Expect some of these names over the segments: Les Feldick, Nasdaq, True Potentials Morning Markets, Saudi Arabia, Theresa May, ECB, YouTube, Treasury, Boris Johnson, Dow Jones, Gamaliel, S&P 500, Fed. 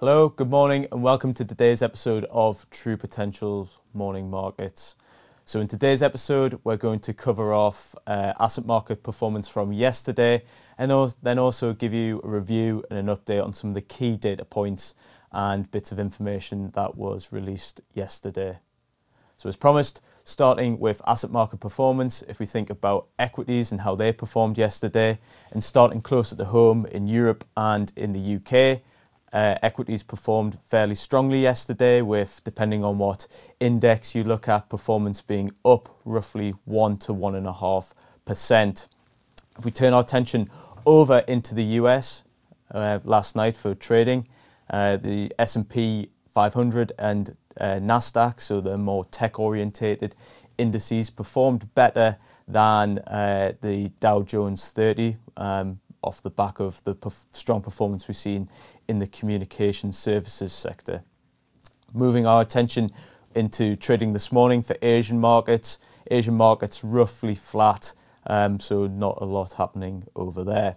Hello, good morning, and welcome to today's episode of True Potentials Morning Markets. So in today's episode, we're going to cover off asset market performance from yesterday, and then also give you a review and an update on some of the key data points and bits of information that was released yesterday. So as promised, starting with asset market performance, if we think about equities and how they performed yesterday, and starting closer to home in Europe and in the UK, equities performed fairly strongly yesterday, with, depending on what index you look at, performance being up roughly 1 to 1.5%. If we turn our attention over into the US last night for trading, the S&P 500 and Nasdaq, so the more tech-orientated indices, performed better than the Dow Jones 30. Off the back of the strong performance we've seen in the communication services sector. Moving our attention into trading this morning for Asian markets roughly flat, so not a lot happening over there.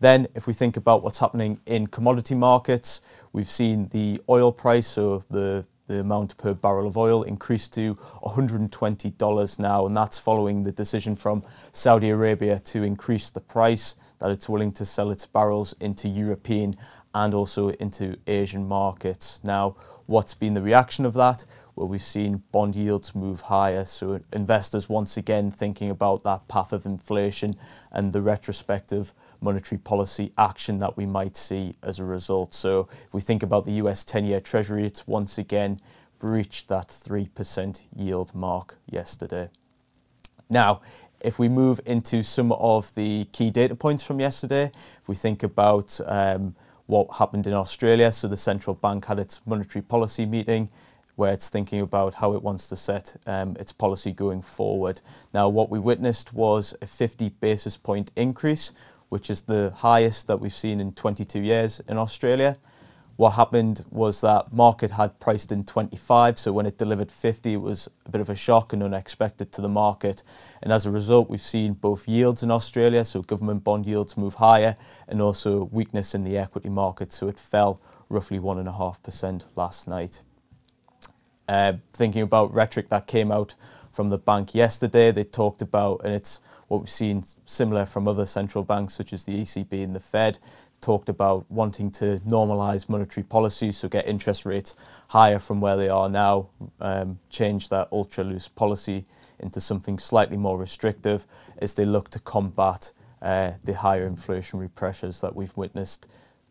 Then if we think about what's happening in commodity markets, we've seen the oil price, so the amount per barrel of oil, increased to $120 now, and that's following the decision from Saudi Arabia to increase the price that it's willing to sell its barrels into European and also into Asian markets. Now, what's been the reaction of that? Well, we've seen bond yields move higher, so investors once again thinking about that path of inflation and the retrospective monetary policy action that we might see as a result. So if we think about the US 10-year Treasury, it's once again breached that 3% yield mark yesterday. Now, if we move into some of the key data points from yesterday, if we think about what happened in Australia, so the central bank had its monetary policy meeting, where it's thinking about how it wants to set its policy going forward. Now, what we witnessed was a 50 basis point increase, which is the highest that we've seen in 22 years in Australia. What happened was that market had priced in 25, so when it delivered 50, it was a bit of a shock and unexpected to the market. And as a result, we've seen both yields in Australia, so government bond yields, move higher, and also weakness in the equity market, so it fell roughly 1.5% last night. Thinking about rhetoric that came out from the bank yesterday, they talked about, and it's what we've seen similar from other central banks such as the ECB and the Fed, talked about wanting to normalise monetary policy, so get interest rates higher from where they are now, change that ultra-loose policy into something slightly more restrictive as they look to combat the higher inflationary pressures that we've witnessed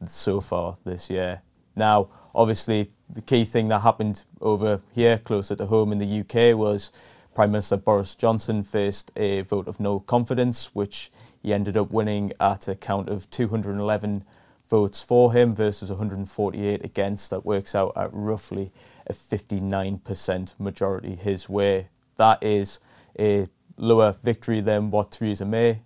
so far this year. Now, obviously, the key thing that happened over here, closer to home in the UK, was Prime Minister Boris Johnson faced a vote of no confidence, which he ended up winning at a count of 211 votes for him versus 148 against. That works out at roughly a 59% majority his way. That is a lower victory than what Theresa May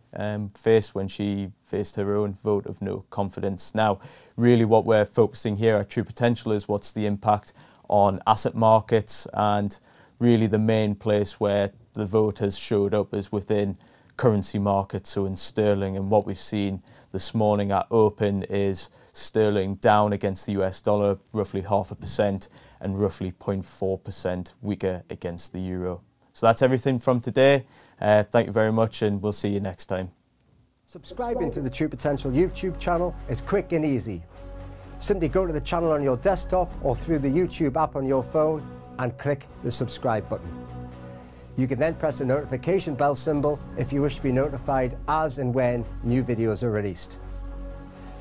faced when she faced her own vote of no confidence. Now, really what we're focusing here at True Potential is what's the impact on asset markets, and really the main place where the vote has showed up is within currency markets, so in sterling. And what we've seen this morning at open is sterling down against the US dollar roughly 0.5% and roughly 0.4% weaker against the euro. So that's everything from today. Thank you very much, and we'll see you next time. Subscribing to the True Potential YouTube channel is quick and easy. Simply go to the channel on your desktop or through the YouTube app on your phone and click the subscribe button. You can then press the notification bell symbol if you wish to be notified as and when new videos are released.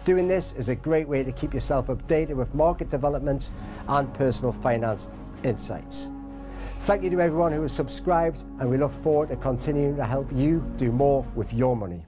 Doing this is a great way to keep yourself updated with market developments and personal finance insights. Thank you to everyone who has subscribed, and we look forward to continuing to help you do more with your money.